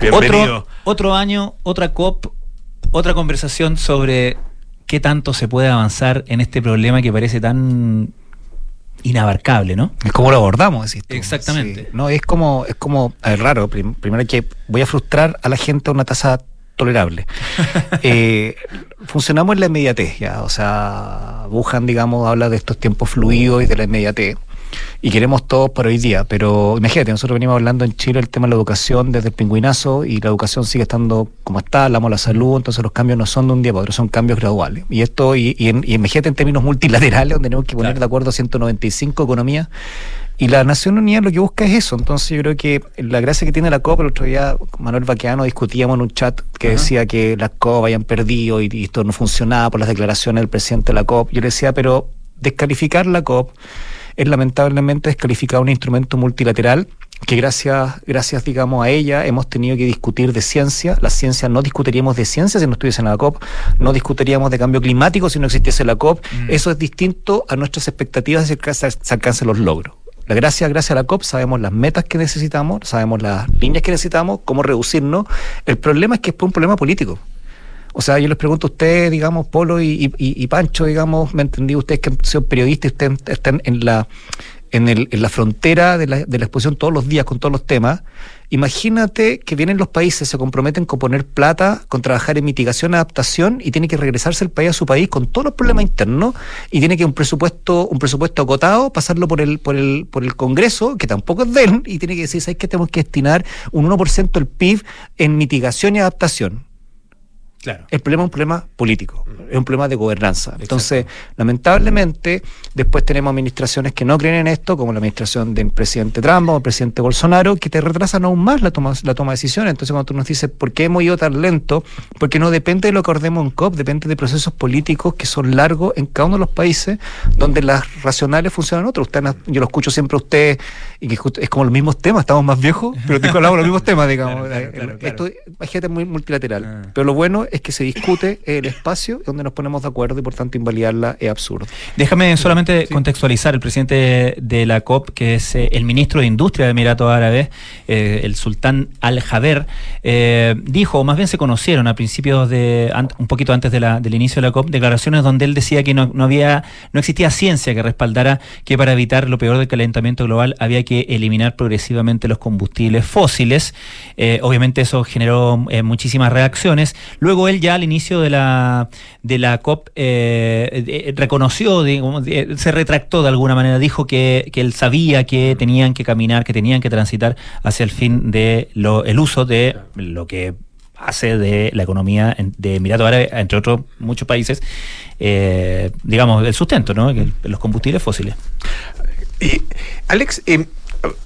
Bienvenido. Otro año, otra COP, otra conversación sobre qué tanto se puede avanzar en este problema que parece tan inabarcable, ¿no? Es como lo abordamos, decís tú. Exactamente. Sí. No, es como raro. Primero que voy a frustrar a la gente a una tasa tolerable. Funcionamos en la inmediatez, ya. O sea, Wuhan, digamos, habla de estos tiempos fluidos y de la inmediatez. y queremos todos para hoy día. Pero imagínate, nosotros venimos hablando en Chile el tema de la educación desde el pingüinazo, y la educación sigue estando como está, hablamos de la salud, entonces los cambios no son de un día para otro, son cambios graduales. Y esto, y imagínate en términos multilaterales, donde tenemos que poner de acuerdo a 195 economías, y la Nación Unida lo que busca es eso. Entonces yo creo que la gracia que tiene la COP, el otro día Manuel Baqueano discutíamos en un chat que decía que las COP habían perdido y esto no funcionaba por las declaraciones del presidente de la COP. Yo le decía, pero descalificar la COP es lamentablemente descalificar un instrumento multilateral que gracias digamos a ella hemos tenido que discutir de ciencia. La ciencia, no discutiríamos de ciencia si no estuviese en la COP, no discutiríamos de cambio climático si no existiese la COP. Eso es distinto a nuestras expectativas de que se alcancen los logros. Gracias a la COP sabemos las metas que necesitamos, sabemos las líneas que necesitamos, cómo reducirnos. El problema es que es un problema político. O sea, yo les pregunto a ustedes, digamos, Polo y Pancho, digamos, me entendí, ustedes que son periodistas, ustedes están en la frontera de la exposición todos los días con todos los temas. Imagínate que vienen los países, se comprometen con poner plata, con trabajar en mitigación, adaptación, y tiene que regresarse el país a su país con todos los problemas internos, y tiene que un presupuesto acotado, pasarlo por el Congreso, que tampoco es de él, y tiene que decir, ¿sabes qué? Tenemos que destinar un 1% del PIB en mitigación y adaptación. Claro. El problema es un problema político, es un problema de gobernanza. Entonces, lamentablemente, después tenemos administraciones que no creen en esto, como la administración del presidente Trump o el presidente Bolsonaro, que te retrasan aún más la toma de decisiones. Entonces, cuando tú nos dices, ¿por qué hemos ido tan lento? Porque no depende de lo que acordemos en COP, depende de procesos políticos que son largos en cada uno de los países, donde las racionales funcionan otras. Yo lo escucho siempre a ustedes, y que es como los mismos temas, estamos más viejos, pero te hablamos los mismos temas, digamos. Claro. Esto, imagínate, es muy multilateral. Pero lo bueno es que se discute el espacio donde nos ponemos de acuerdo, y por tanto invalidarla es absurdo. Déjame solamente contextualizar. El presidente de la COP, que es el ministro de Industria de Emiratos Árabes, el sultán Al-Jaber, dijo, o más bien se conocieron a principios de, un poquito antes del inicio de la COP, declaraciones donde él decía que no existía ciencia que respaldara que para evitar lo peor del calentamiento global había que eliminar progresivamente los combustibles fósiles. Obviamente eso generó muchísimas reacciones. Luego él ya al inicio de la COP reconoció, digamos, se retractó de alguna manera, dijo que él sabía que tenían que caminar, que tenían que transitar hacia el fin de el uso de lo que hace de la economía de Emiratos Árabes, entre otros muchos países, digamos, el sustento, ¿no? Los combustibles fósiles. Alex,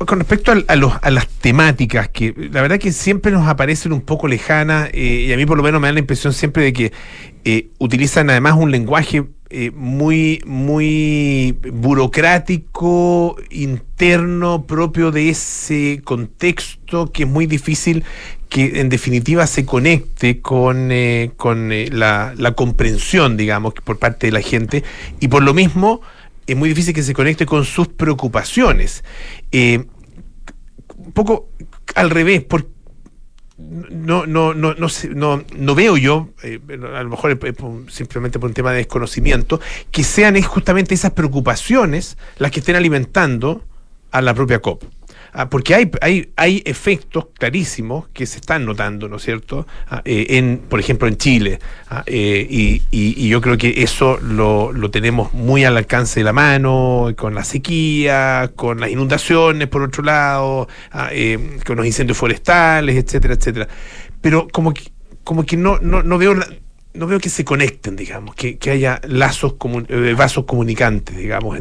con respecto a las temáticas, que la verdad que siempre nos aparecen un poco lejanas, y a mí por lo menos me da la impresión siempre de que utilizan además un lenguaje muy, muy burocrático, interno, propio de ese contexto, que es muy difícil que en definitiva se conecte con la comprensión, digamos, por parte de la gente, y por lo mismo es muy difícil que se conecte con sus preocupaciones. Un poco al revés, porque no veo yo, a lo mejor simplemente por un tema de desconocimiento, que sean justamente esas preocupaciones las que estén alimentando a la propia COP. Porque hay efectos clarísimos que se están notando, ¿no es cierto? Por ejemplo, en Chile. Y yo creo que eso lo tenemos muy al alcance de la mano, con la sequía, con las inundaciones, por otro lado, con los incendios forestales, etcétera, etcétera. Pero como que no veo... No veo que se conecten, digamos, que haya vasos comunicantes, digamos,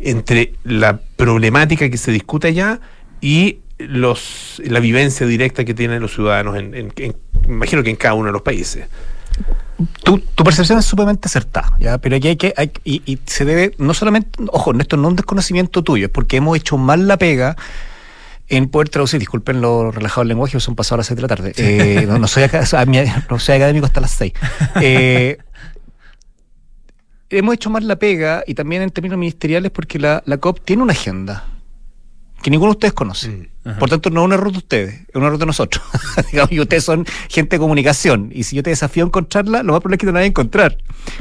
entre la problemática que se discute allá y la vivencia directa que tienen los ciudadanos, imagino que en cada uno de los países. Tu percepción es sumamente acertada, ¿ya? Pero aquí hay, y se debe, no solamente, ojo, esto no es un desconocimiento tuyo, es porque hemos hecho mal la pega en poder traducir. Disculpen lo relajado del lenguaje, son pasadas las 6 de la tarde. No soy académico hasta las 6. Hemos hecho más la pega, y también en términos ministeriales, porque la COP tiene una agenda que ninguno de ustedes conoce. Por tanto, no es un error de ustedes, es un error de nosotros. Y ustedes son gente de comunicación, y si yo te desafío a encontrarla, lo más probable es que te la vaya a encontrar.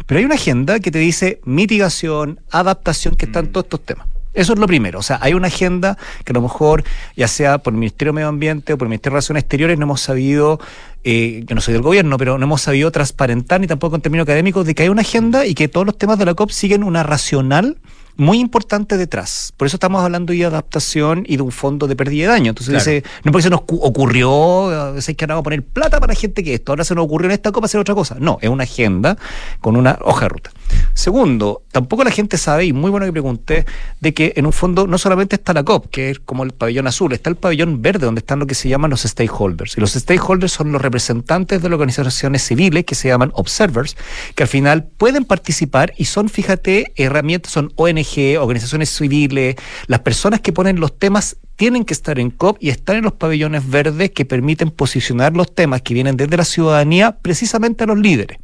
Pero hay una agenda que te dice mitigación, adaptación, que están todos estos temas. Eso es lo primero. O sea, hay una agenda que a lo mejor, ya sea por el Ministerio de Medio Ambiente o por el Ministerio de Relaciones Exteriores, no hemos sabido, yo no soy del gobierno, pero no hemos sabido transparentar, ni tampoco en términos académicos, de que hay una agenda y que todos los temas de la COP siguen una racional muy importante detrás. Por eso estamos hablando hoy de adaptación y de un fondo de pérdida y daño. Entonces dice, no porque se nos ocurrió, a veces que ahora vamos a poner plata para gente que esto, ahora se nos ocurrió en esta copa hacer otra cosa. No, es una agenda con una hoja de ruta. Segundo, tampoco la gente sabe, y muy bueno que pregunté, de que en un fondo no solamente está la COP, que es como el pabellón azul, está el pabellón verde, donde están lo que se llaman los stakeholders. Y los stakeholders son los representantes de las organizaciones civiles, que se llaman observers, que al final pueden participar y son, fíjate, herramientas, son ONG, organizaciones civiles, las personas que ponen los temas tienen que estar en COP y estar en los pabellones verdes que permiten posicionar los temas que vienen desde la ciudadanía precisamente a los líderes.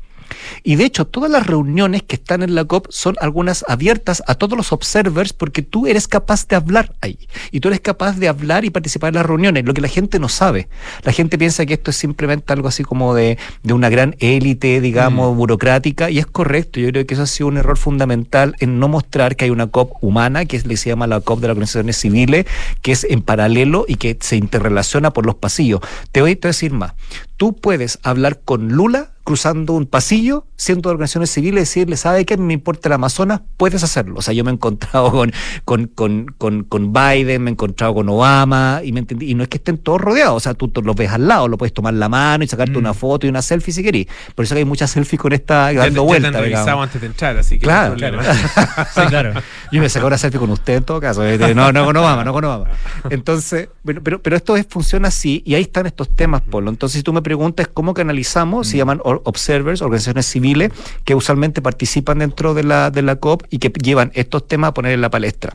Y de hecho, todas las reuniones que están en la COP son algunas abiertas a todos los observers, porque tú eres capaz de hablar ahí, y tú eres capaz de hablar y participar en las reuniones, lo que la gente no sabe. La gente piensa que esto es simplemente algo así como de una gran élite, digamos, burocrática, y es correcto. Yo creo que eso ha sido un error fundamental en no mostrar que hay una COP humana, que se llama la COP de las organizaciones civiles, que es en paralelo y que se interrelaciona por los pasillos. Te voy a decir más. Tú puedes hablar con Lula cruzando un pasillo, siendo de organizaciones civiles, decirle, ¿sabe qué? Me importa el Amazonas, puedes hacerlo. O sea, yo me he encontrado con Biden, me he encontrado con Obama, y no es que estén todos rodeados. O sea, tú los ves al lado, lo puedes tomar la mano y sacarte una foto y una selfie si querís. Por eso que hay muchas selfies con esta dando vueltas. Antes de entrar, así que claro. Sí, claro. Yo me saco una selfie con usted en todo caso. No con Obama. Entonces, pero esto funciona así, y ahí están estos temas, Polo. Entonces, si tú me preguntas cómo canalizamos, se llaman observers, organizaciones civiles, que usualmente participan dentro de la COP y que llevan estos temas a poner en la palestra.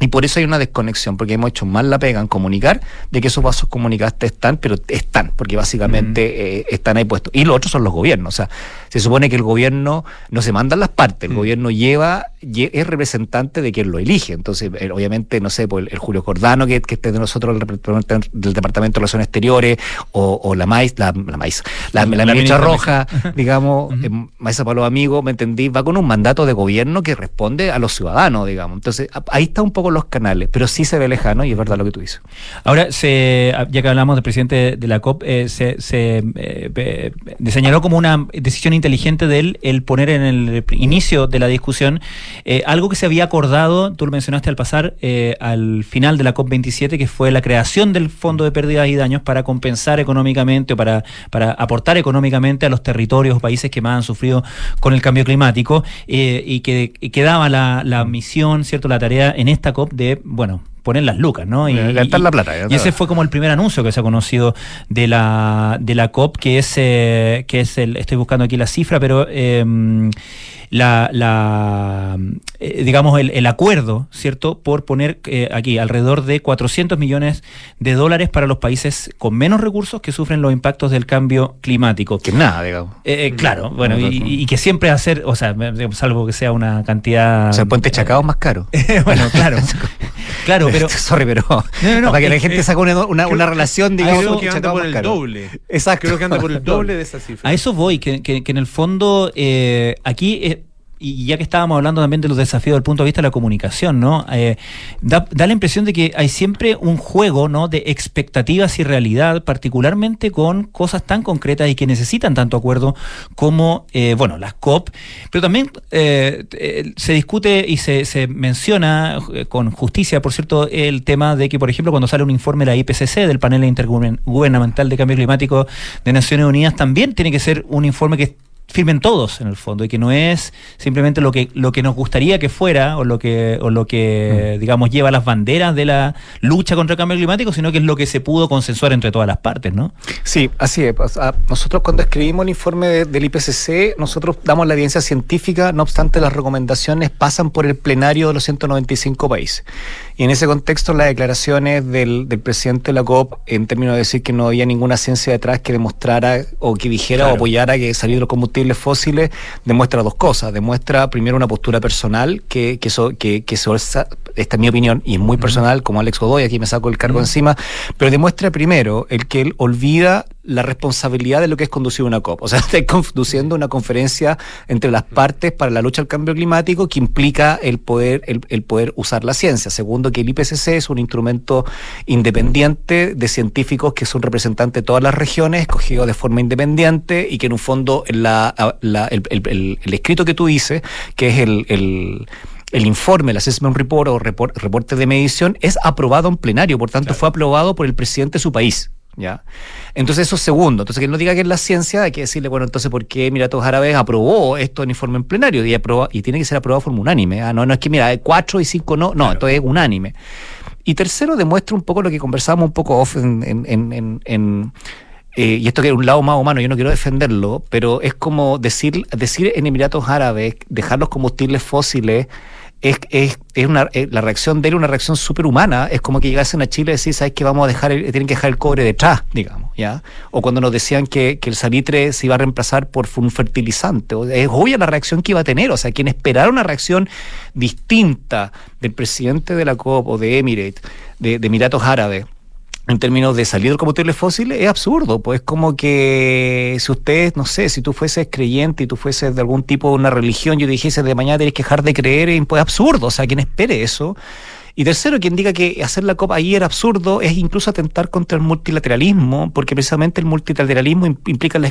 Y por eso hay una desconexión, porque hemos hecho mal la pega en comunicar de que esos vasos comunicantes están, pero están, porque básicamente están ahí puestos. Y los otros son los gobiernos. O sea, se supone que el gobierno no se mandan las partes, el gobierno es representante de quien lo elige. Entonces, obviamente, no sé, pues el Julio Cordano, que esté de nosotros del Departamento de Relaciones Exteriores, o la ministra Roja, digamos, Maisa Palo Amigo, ¿me entendí? Va con un mandato de gobierno que responde a los ciudadanos, digamos. Entonces, ahí está un poco los canales, pero sí se ve lejano, y es verdad lo que tú dices. Ahora, ya que hablamos del presidente de la COP, señaló como una decisión inteligente de él el poner en el inicio de la discusión algo que se había acordado, tú lo mencionaste al pasar, al final de la COP27, que fue la creación del Fondo de Pérdidas y Daños para compensar económicamente o para aportar económicamente a los territorios o países que más han sufrido con el cambio climático, y que daba la misión, ¿cierto?, la tarea en esta COP de, bueno, poner las lucas, ¿no? Y levantar la plata. Y ese fue como el primer anuncio que se ha conocido de la COP, que es el, estoy buscando aquí la cifra, pero digamos el acuerdo, ¿cierto?, por poner aquí alrededor de $400 millones para los países con menos recursos que sufren los impactos del cambio climático. Que nada, digamos. Claro, bueno, y que siempre hacer, o sea, salvo que sea una cantidad... O sea, Puente Chacao es más caro. Bueno, claro, pero... Sorry, pero... No, para que la gente saque una relación, digamos... Creo que anda por el doble. Exacto. Creo que anda por el doble de esa cifra. A eso voy, que en el fondo aquí... Y ya que estábamos hablando también de los desafíos desde el punto de vista de la comunicación, ¿no? Da la impresión de que hay siempre un juego, ¿no?, de expectativas y realidad, particularmente con cosas tan concretas y que necesitan tanto acuerdo como, las COP. Pero también se discute y se menciona con justicia, por cierto, el tema de que, por ejemplo, cuando sale un informe de la IPCC, del panel intergubernamental de cambio climático de Naciones Unidas, también tiene que ser un informe que firmen todos, en el fondo, y que no es simplemente lo que nos gustaría que fuera o lo que digamos lleva las banderas de la lucha contra el cambio climático, sino que es lo que se pudo consensuar entre todas las partes, ¿no? Sí, así es. Nosotros cuando escribimos el informe del IPCC, nosotros damos la evidencia científica, no obstante las recomendaciones pasan por el plenario de los 195 países. Y en ese contexto las declaraciones del presidente de la COP, en términos de decir que no había ninguna ciencia detrás que demostrara o que dijera o apoyara que salir de los combustibles fósiles, demuestra dos cosas. Demuestra primero una postura personal que esta es mi opinión y es muy personal, como Alex Godoy, aquí me saco el cargo encima, pero demuestra primero el que él olvida la responsabilidad de lo que es conducir una COP. O sea, está conduciendo una conferencia entre las partes para la lucha al cambio climático, que implica el poder usar la ciencia. Segundo, que el IPCC es un instrumento independiente de científicos que son representantes de todas las regiones, escogidos de forma independiente, y que en un fondo el escrito que tú dices, que es el el informe, el assessment report o reporte de medición, es aprobado en plenario, por tanto, claro, fue aprobado por el presidente de su país. ¿Ya? Entonces eso es segundo. Entonces que no diga que es la ciencia, hay que decirle, bueno, entonces ¿por qué Emiratos Árabes aprobó esto en informe en plenario? Y tiene que ser aprobado de forma unánime. ¿Eh? No es que mira, 4 y 5 no, no, claro, esto es unánime. Y tercero, demuestra un poco lo que conversábamos un poco off y esto que es un lado más humano, yo no quiero defenderlo, pero es como decir en Emiratos Árabes, dejar los combustibles fósiles, la reacción de él, una reacción superhumana. Es como que llegasen a Chile y decís, ¿sabes qué? Vamos a dejar, tienen que dejar el cobre detrás, digamos, ¿ya? O cuando nos decían que el salitre se iba a reemplazar por un fertilizante. Es obvia la reacción que iba a tener. O sea, quien esperara una reacción distinta del presidente de la COP o de Emirates, de Emiratos Árabes, en términos de salir del combustible fósil, es absurdo. Pues como que si ustedes, no sé, si tú fueses creyente y tú fueses de algún tipo de una religión, yo te dijese de mañana tenés que dejar de creer, pues es absurdo. O sea, quien espere eso. Y tercero, quien diga que hacer la COP ahí era absurdo es incluso atentar contra el multilateralismo, porque precisamente el multilateralismo implica la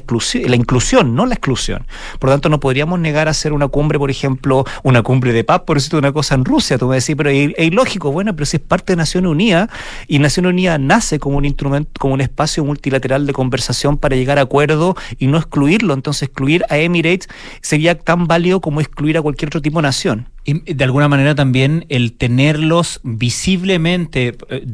inclusión, no la exclusión. Por lo tanto, no podríamos negar a hacer una cumbre, por ejemplo, una cumbre de paz, por decirte una cosa, en Rusia. Tú me decís, pero es ilógico. Bueno, pero si es parte de Naciones Unidas, y Naciones Unidas nace como un instrumento, como un espacio multilateral de conversación para llegar a acuerdos y no excluirlo. Entonces, excluir a Emirates sería tan válido como excluir a cualquier otro tipo de nación. Y de alguna manera también el tenerlos visiblemente de